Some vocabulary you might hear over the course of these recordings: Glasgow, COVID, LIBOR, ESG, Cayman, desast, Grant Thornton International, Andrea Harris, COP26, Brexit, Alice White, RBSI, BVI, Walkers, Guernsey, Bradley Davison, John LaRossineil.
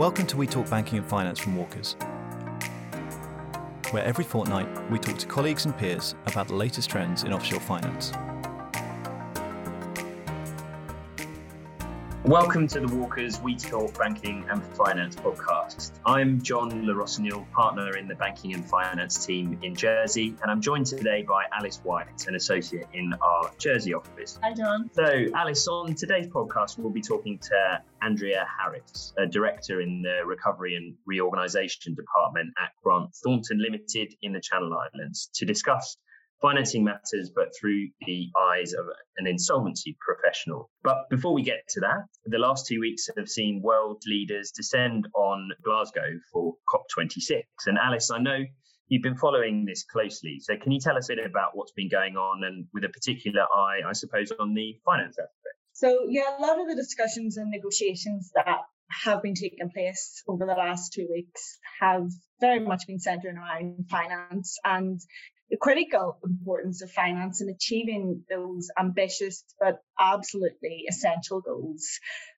Welcome to We Talk Banking and Finance from Walkers, where every fortnight we talk to colleagues and peers about the latest trends in offshore finance. Welcome to the Walkers We Talk Banking and Finance podcast. I'm John LaRossineil, partner in the banking and finance team in Jersey, and I'm joined today by Alice White, an associate in our Jersey office. Hi, John. So, Alice, on today's podcast, we'll be talking to Andrea Harris, a director in the Recovery and Reorganisation Department at Grant Thornton Limited in the Channel Islands, to discuss financing matters, but through the eyes of an insolvency professional. But before we get to that, the last 2 weeks have seen world leaders descend on Glasgow for COP26. And Alice, I know you've been following this closely. So can you tell us a bit about what's been going on, and with a particular eye, I suppose, on the finance aspect? So, yeah, a lot of the discussions and negotiations that have been taking place over the last 2 weeks have very much been centered around finance and the critical importance of finance in achieving those ambitious but absolutely essential goals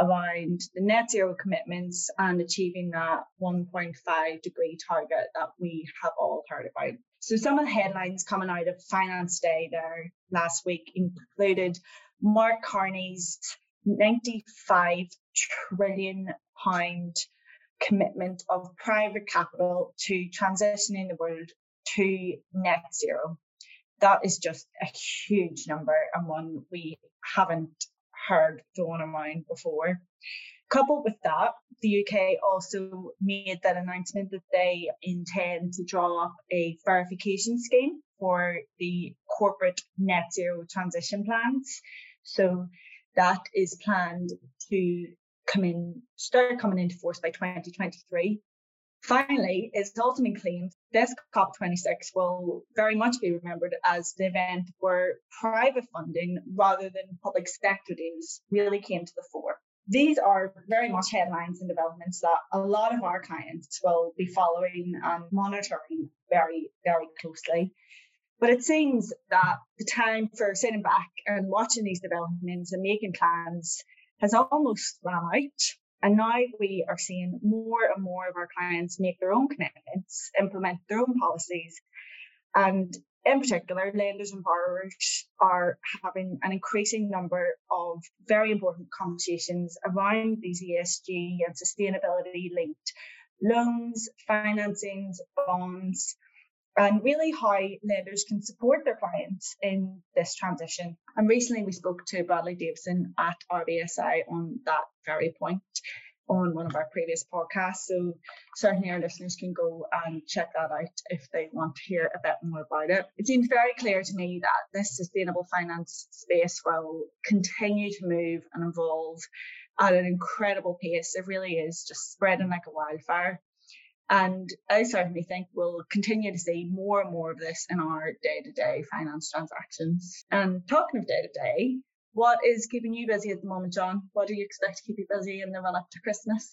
around the net zero commitments and achieving that 1.5 degree target that we have all heard about. So some of the headlines coming out of Finance Day there last week included Mark Carney's £95 trillion commitment of private capital to transitioning the world to net zero. That is just a huge number and one we haven't heard thrown around before. Coupled with that, the UK also made that announcement that they intend to draw up a verification scheme for the corporate net zero transition plans. So that is planned to start coming into force by 2023. Finally, it's also been claimed this COP26 will very much be remembered as the event where private funding rather than public sector deals really came to the fore. These are very much headlines and developments that a lot of our clients will be following and monitoring very, very closely. But it seems that the time for sitting back and watching these developments and making plans has almost run out. And now we are seeing more and more of our clients make their own commitments, implement their own policies. And in particular, lenders and borrowers are having an increasing number of very important conversations around these ESG and sustainability-linked loans, financings, bonds, and really how lenders can support their clients in this transition. And recently we spoke to Bradley Davison at RBSI on that very point on one of our previous podcasts. So certainly our listeners can go and check that out if they want to hear a bit more about it. It seems very clear to me that this sustainable finance space will continue to move and evolve at an incredible pace. It really is just spreading like a wildfire. And I certainly think we'll continue to see more and more of this in our day-to-day finance transactions. And talking of day-to-day, what is keeping you busy at the moment, John? What do you expect to keep you busy in the run-up to Christmas?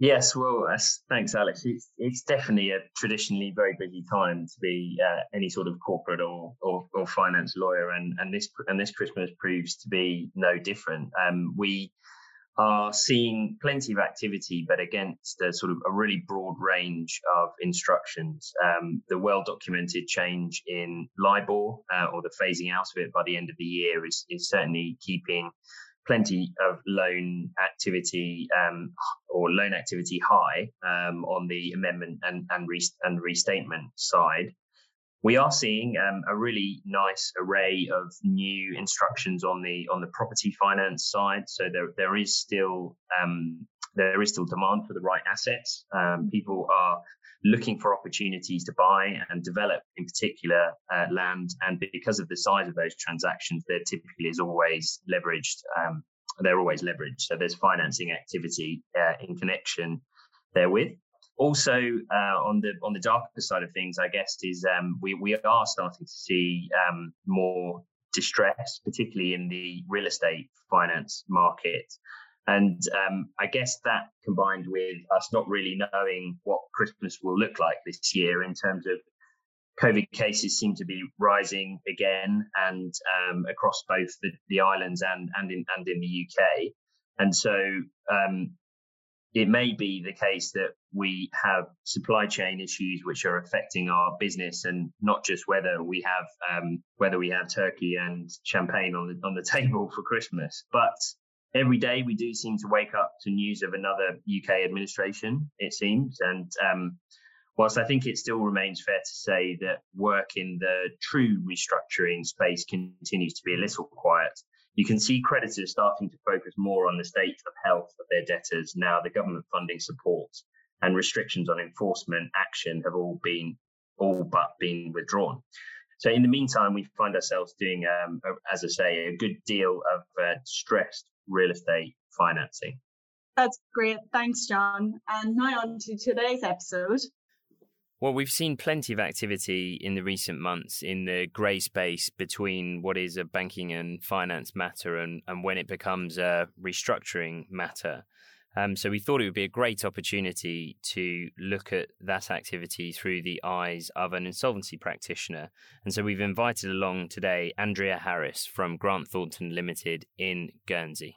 Yes, well, thanks, Alex. It's definitely a traditionally very busy time to be any sort of corporate or finance lawyer, and this Christmas proves to be no different. We are seeing plenty of activity, but against a really broad range of instructions. The well-documented change in LIBOR, or the phasing out of it by the end of the year, is certainly keeping plenty of loan activity high on the amendment and restatement side. We are seeing a really nice array of new instructions on the property finance side. So there is still demand for the right assets. People are looking for opportunities to buy and develop, in particular, land. And because of the size of those transactions, they're always leveraged. So there's financing activity in connection therewith. Also, on the darker side of things, I guess, is we are starting to see more distress, particularly in the real estate finance market. And I guess that, combined with us not really knowing what Christmas will look like this year in terms of COVID cases seem to be rising again, and across both the islands and in the UK. And so it may be the case that we have supply chain issues which are affecting our business, and not just whether we have turkey and champagne on the table for Christmas. But every day we do seem to wake up to news of another UK administration, it seems. And whilst I think it still remains fair to say that work in the true restructuring space continues to be a little quiet, you can see creditors starting to focus more on the state of health of their debtors now the government funding support and restrictions on enforcement action have all but been withdrawn. So in the meantime, we find ourselves doing, as I say, a good deal of stressed real estate financing. That's great. Thanks, John. And now on to today's episode. Well, we've seen plenty of activity in the recent months in the grey space between what is a banking and finance matter and when it becomes a restructuring matter. So we thought it would be a great opportunity to look at that activity through the eyes of an insolvency practitioner. And so we've invited along today Andrea Harris from Grant Thornton Limited in Guernsey.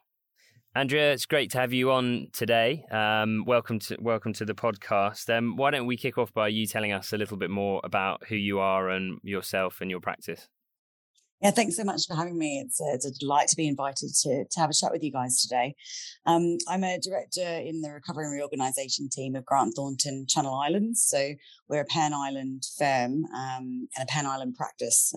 Andrea, it's great to have you on today. Welcome to the podcast. Why don't we kick off by you telling us a little bit more about who you are and yourself and your practice? Yeah, thanks so much for having me. It's a delight to be invited to have a chat with you guys today. I'm a director in the Recovery and Reorganisation team of Grant Thornton Channel Islands. So we're a Pan Island firm and a Pan Island practice.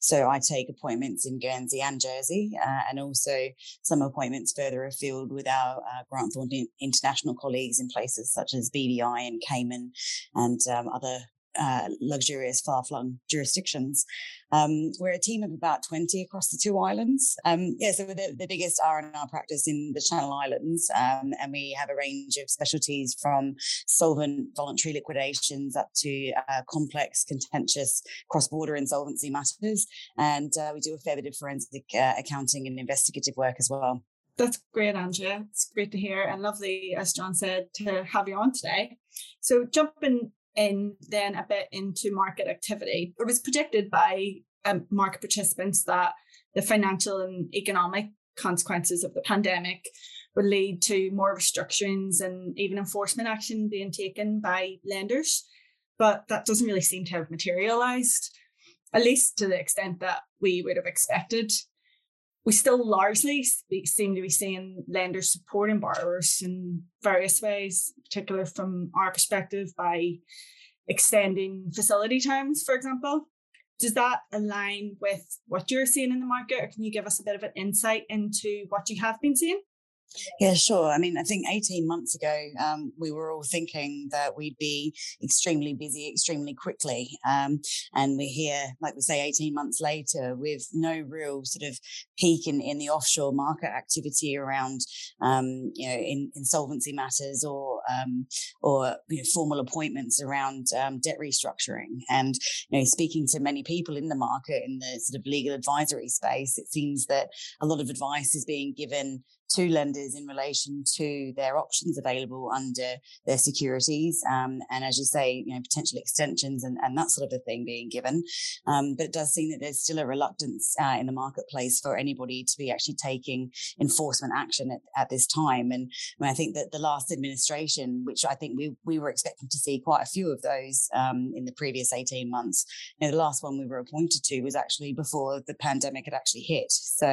So I take appointments in Guernsey and Jersey and also some appointments further afield with our Grant Thornton International colleagues in places such as BVI and Cayman and other luxurious far-flung jurisdictions. We're a team of about 20 across the two islands. So we're the biggest R&R practice in the Channel Islands, and we have a range of specialties from solvent voluntary liquidations up to complex, contentious cross-border insolvency matters, and we do a fair bit of forensic accounting and investigative work as well. That's great, Andrea. It's great to hear, and lovely, as John said, to have you on today. So jumping in then a bit into market activity. It was predicted by market participants that the financial and economic consequences of the pandemic would lead to more restrictions and even enforcement action being taken by lenders, but that doesn't really seem to have materialised, at least to the extent that we would have expected. We still largely seem to be seeing lenders supporting borrowers in various ways, particularly from our perspective by extending facility terms, for example. Does that align with what you're seeing in the market, or can you give us a bit of an insight into what you have been seeing? Yeah, sure. I mean, I think 18 months ago, we were all thinking that we'd be extremely busy, extremely quickly. And we're here, like we say, 18 months later with no real sort of peak in the offshore market activity around, in insolvency matters or formal appointments around debt restructuring. And, speaking to many people in the market in the sort of legal advisory space, it seems that a lot of advice is being given to lenders in relation to their options available under their securities, and as you say, potential extensions and that sort of a thing being given. But it does seem that there's still a reluctance in the marketplace for anybody to be actually taking enforcement action at this time. And I think that the last administration, which I think we were expecting to see quite a few of those in the previous 18 months, the last one we were appointed to was actually before the pandemic had actually hit. So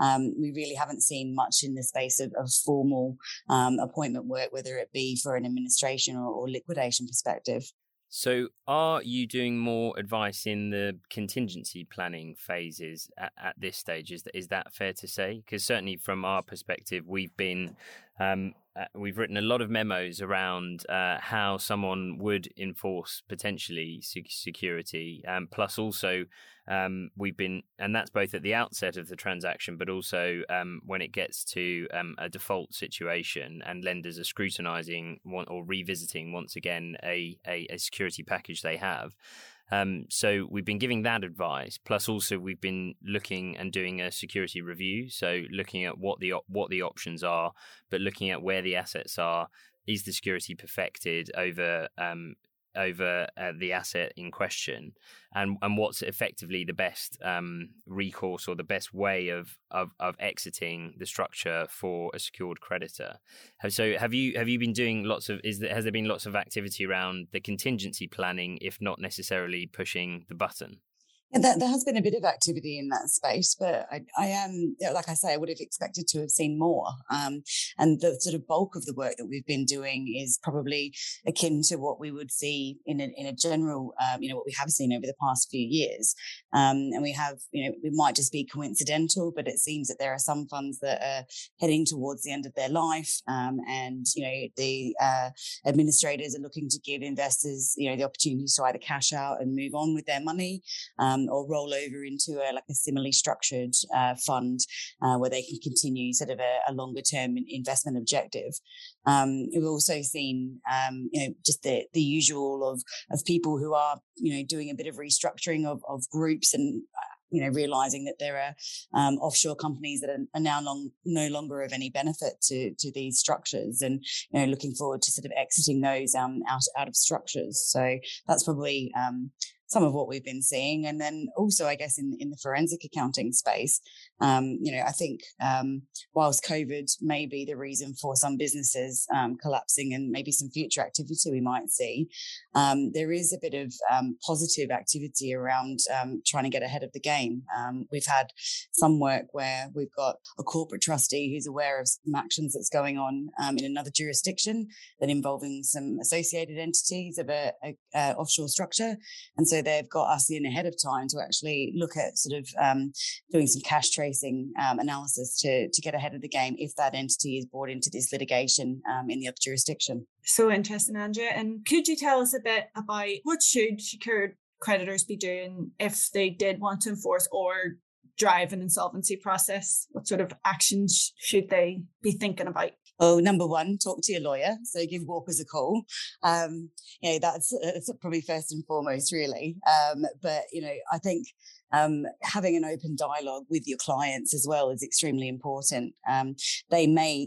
we really haven't seen much in the space of formal appointment work, whether it be for an administration or liquidation perspective. So are you doing more advice in the contingency planning phases at this stage? Is that fair to say? Because certainly from our perspective, we've written a lot of memos around how someone would enforce potentially security. Plus also and that's both at the outset of the transaction, but also when it gets to a default situation and lenders are scrutinizing or revisiting once again a security package they have. So we've been giving that advice. Plus also we've been looking and doing a security review. So looking at what the options are, but looking at where the assets are. Is the security perfected over over the asset in question, and what's effectively the best recourse or the best way of exiting the structure for a secured creditor. So have you been doing lots of, has there been lots of activity around the contingency planning, if not necessarily pushing the button? Yeah, there has been a bit of activity in that space, but I am, like I say, I would have expected to have seen more. And the sort of bulk of the work that we've been doing is probably akin to what we would see in a general, what we have seen over the past few years. And we have, it might just be coincidental, but it seems that there are some funds that are heading towards the end of their life. And, the administrators are looking to give investors, the opportunity to either cash out and move on with their money, or roll over into a similarly structured fund where they can continue sort of a longer term investment objective. We've also seen, just the usual of people who are, doing a bit of restructuring of groups and, realizing that there are offshore companies that are now no longer of any benefit to these structures, and looking forward to sort of exiting those out of structures. So that's probably some of what we've been seeing. And then also, I guess, in the forensic accounting space, I think whilst COVID may be the reason for some businesses collapsing and maybe some future activity we might see, there is a bit of positive activity around trying to get ahead of the game. We've had some work where we've got a corporate trustee who's aware of some actions that's going on in another jurisdiction that involving some associated entities of a offshore structure. And so they've got us in ahead of time to actually look at sort of doing some cash tracing analysis to get ahead of the game if that entity is brought into this litigation in the other jurisdiction. So interesting, Andrea. And could you tell us a bit about what should secured creditors be doing if they did want to enforce or drive an insolvency process? What sort of actions should they be thinking about? Well, number one, talk to your lawyer. So give Walkers a call. That's probably first and foremost, really. I think having an open dialogue with your clients as well is extremely important. They may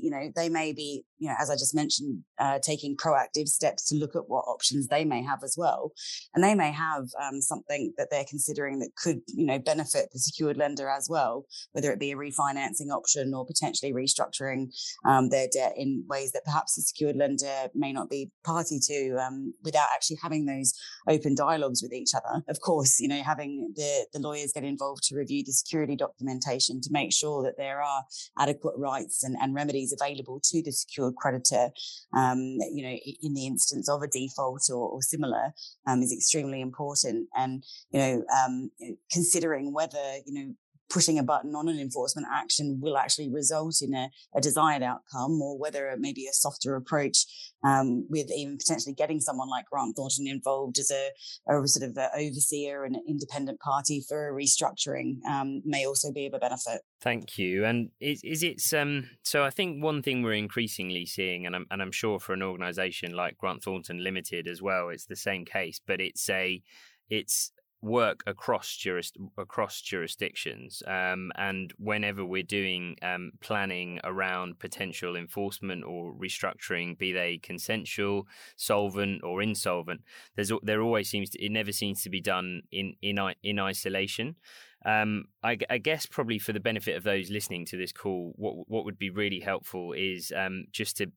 be, as I just mentioned, taking proactive steps to look at what options they may have as well. And they may have something that they're considering that could, benefit the secured lender as well, whether it be a refinancing option or potentially restructuring their debt in ways that perhaps the secured lender may not be party to without actually having those open dialogues with each other. Of course, having the lawyers get involved to review the security documentation to make sure that there are adequate rights and remedies available to the secured creditor, in the instance of a default or similar, is extremely important. And, considering whether, pushing a button on an enforcement action will actually result in a desired outcome, or whether maybe a softer approach with even potentially getting someone like Grant Thornton involved as a sort of an overseer and an independent party for a restructuring may also be of a benefit. Thank you. And so I think one thing we're increasingly seeing, and I'm sure for an organisation like Grant Thornton Limited as well, it's the same case, but it's work across jurisdictions, and whenever we're doing planning around potential enforcement or restructuring, be they consensual, solvent or insolvent, it never seems to be done in isolation. I guess probably for the benefit of those listening to this call, what would be really helpful is just to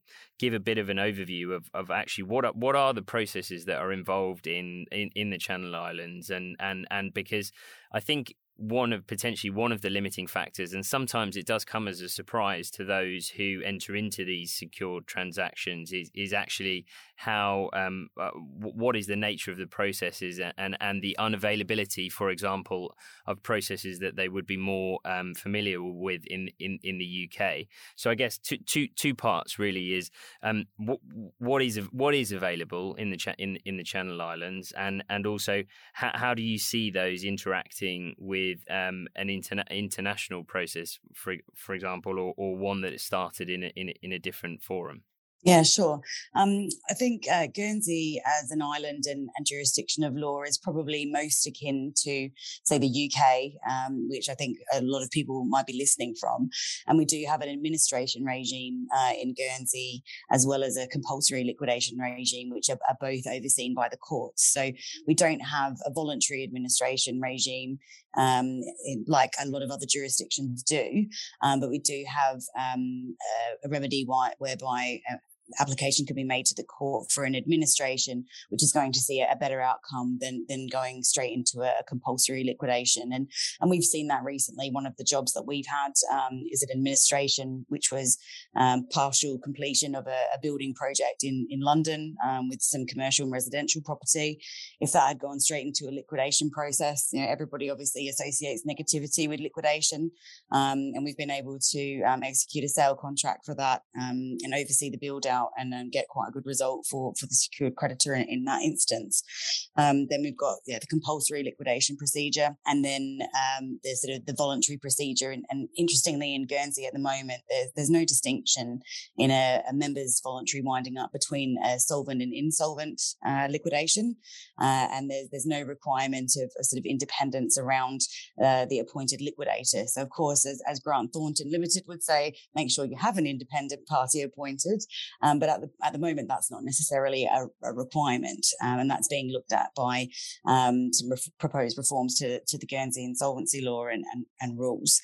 give a bit of an overview of actually what are the processes that are involved in the Channel Islands, and because I think one of the limiting factors, and sometimes it does come as a surprise to those who enter into these secured transactions, is actually how what is the nature of the processes and the unavailability, for example, of processes that they would be more familiar with in the UK. So I guess two parts really is what is available in the Channel Islands, and also how do you see those interacting with an international process, for example, or one that started in a different forum? Yeah, sure. I think Guernsey as an island and jurisdiction of law is probably most akin to, say, the UK, which I think a lot of people might be listening from. And we do have an administration regime in Guernsey, as well as a compulsory liquidation regime, which are both overseen by the courts. So we don't have a voluntary administration regime like a lot of other jurisdictions do, but we do have a remedy whereby application could be made to the court for an administration, which is going to see a better outcome than going straight into a compulsory liquidation. And we've seen that recently. One of the jobs that we've had is an administration, which was partial completion of a building project in London with some commercial and residential property. If that had gone straight into a liquidation process, you know, everybody obviously associates negativity with liquidation. And we've been able to execute a sale contract for that and oversee the build out and get quite a good result for the secured creditor in that instance. Then we've got the compulsory liquidation procedure, and then there's sort of the voluntary procedure. And interestingly, in Guernsey at the moment, there's no distinction in a member's voluntary winding up between a solvent and insolvent liquidation. And there's no requirement of sort of independence around the appointed liquidator. So, of course, as Grant Thornton Limited would say, make sure you have an independent party appointed. But at the moment, that's not necessarily a requirement, and that's being looked at by some proposed reforms to the Guernsey insolvency law and rules.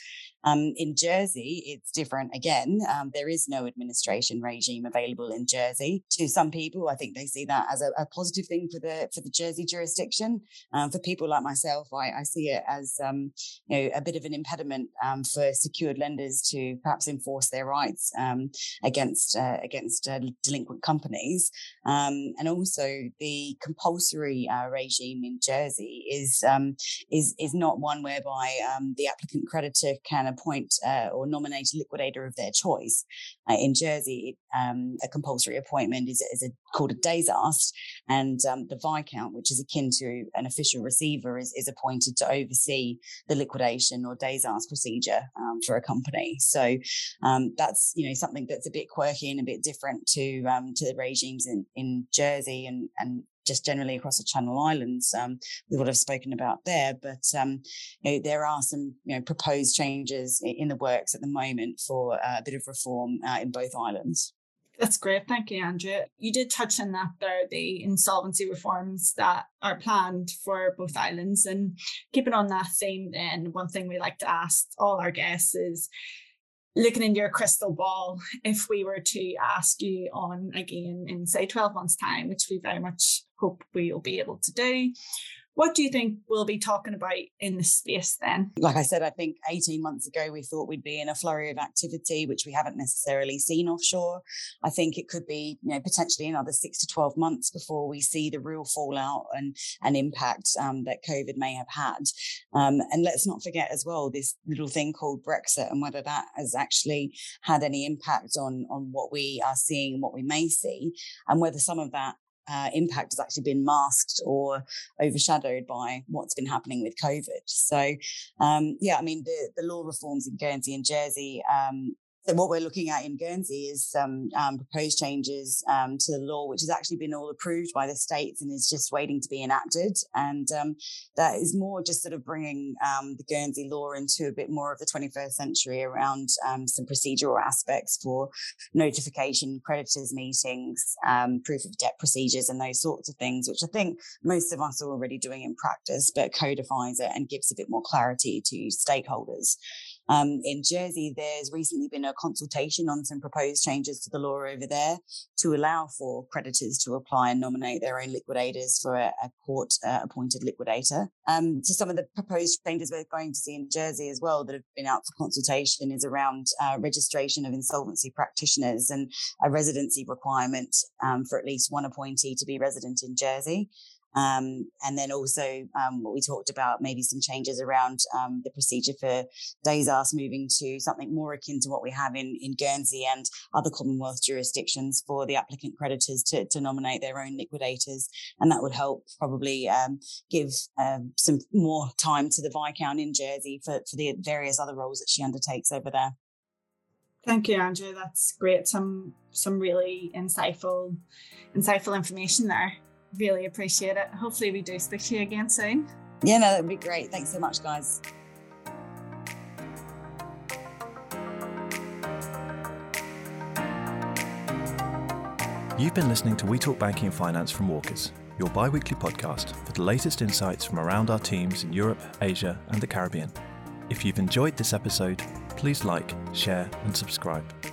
In Jersey, it's different again. There is no administration regime available in Jersey. To some people, I think they see that as a positive thing for the Jersey jurisdiction. For people like myself, I see it as a bit of an impediment for secured lenders to perhaps enforce their rights against delinquent companies. And also, the compulsory regime in Jersey is not one whereby the applicant creditor can appoint or nominate a liquidator of their choice. In Jersey, a compulsory appointment is called a desast, and the viscount, which is akin to an official receiver, is appointed to oversee the liquidation or desast procedure for a company. So that's something that's a bit quirky and a bit different to the regimes in Jersey and just generally across the Channel Islands with what I've spoken about there. But there are some proposed changes in the works at the moment for a bit of reform in both islands. That's great. Thank you, Andrea. You did touch on that there, the insolvency reforms that are planned for both islands. And keeping on that theme then, one thing we like to ask all our guests is, looking into your crystal ball, if we were to ask you on again in, say, 12 months' time, which we very much hope we'll be able to do, what do you think we'll be talking about in this space then? Like I said, I think 18 months ago, we thought we'd be in a flurry of activity, which we haven't necessarily seen offshore. I think it could be, potentially another 6 to 12 months before we see the real fallout and impact that COVID may have had. And let's not forget as well, this little thing called Brexit and whether that has actually had any impact on what we are seeing and what we may see, and whether some of that impact has actually been masked or overshadowed by what's been happening with COVID. So, the law reforms in Guernsey and Jersey. So what we're looking at in Guernsey is some proposed changes to the law, which has actually been all approved by the states and is just waiting to be enacted. And that is more just sort of bringing the Guernsey law into a bit more of the 21st century around some procedural aspects for notification, creditors meetings, proof of debt procedures and those sorts of things, which I think most of us are already doing in practice, but codifies it and gives a bit more clarity to stakeholders. In Jersey, there's recently been a consultation on some proposed changes to the law over there to allow for creditors to apply and nominate their own liquidators for a court-appointed liquidator. So some of the proposed changes we're going to see in Jersey as well that have been out for consultation is around registration of insolvency practitioners and a residency requirement for at least one appointee to be resident in Jersey. And then also what we talked about, maybe some changes around the procedure for desast moving to something more akin to what we have in Guernsey and other Commonwealth jurisdictions for the applicant creditors to nominate their own liquidators. And that would help probably give some more time to the Viscount in Jersey for the various other roles that she undertakes over there. Thank you, Andrea. That's great. Some really insightful information there. Really appreciate it. Hopefully we do speak to you again soon. Yeah, no, that would be great. Thanks so much, guys. You've been listening to We Talk Banking and Finance from Walkers, your bi-weekly podcast for the latest insights from around our teams in Europe, Asia, and the Caribbean. If you've enjoyed this episode, please like, share, and subscribe.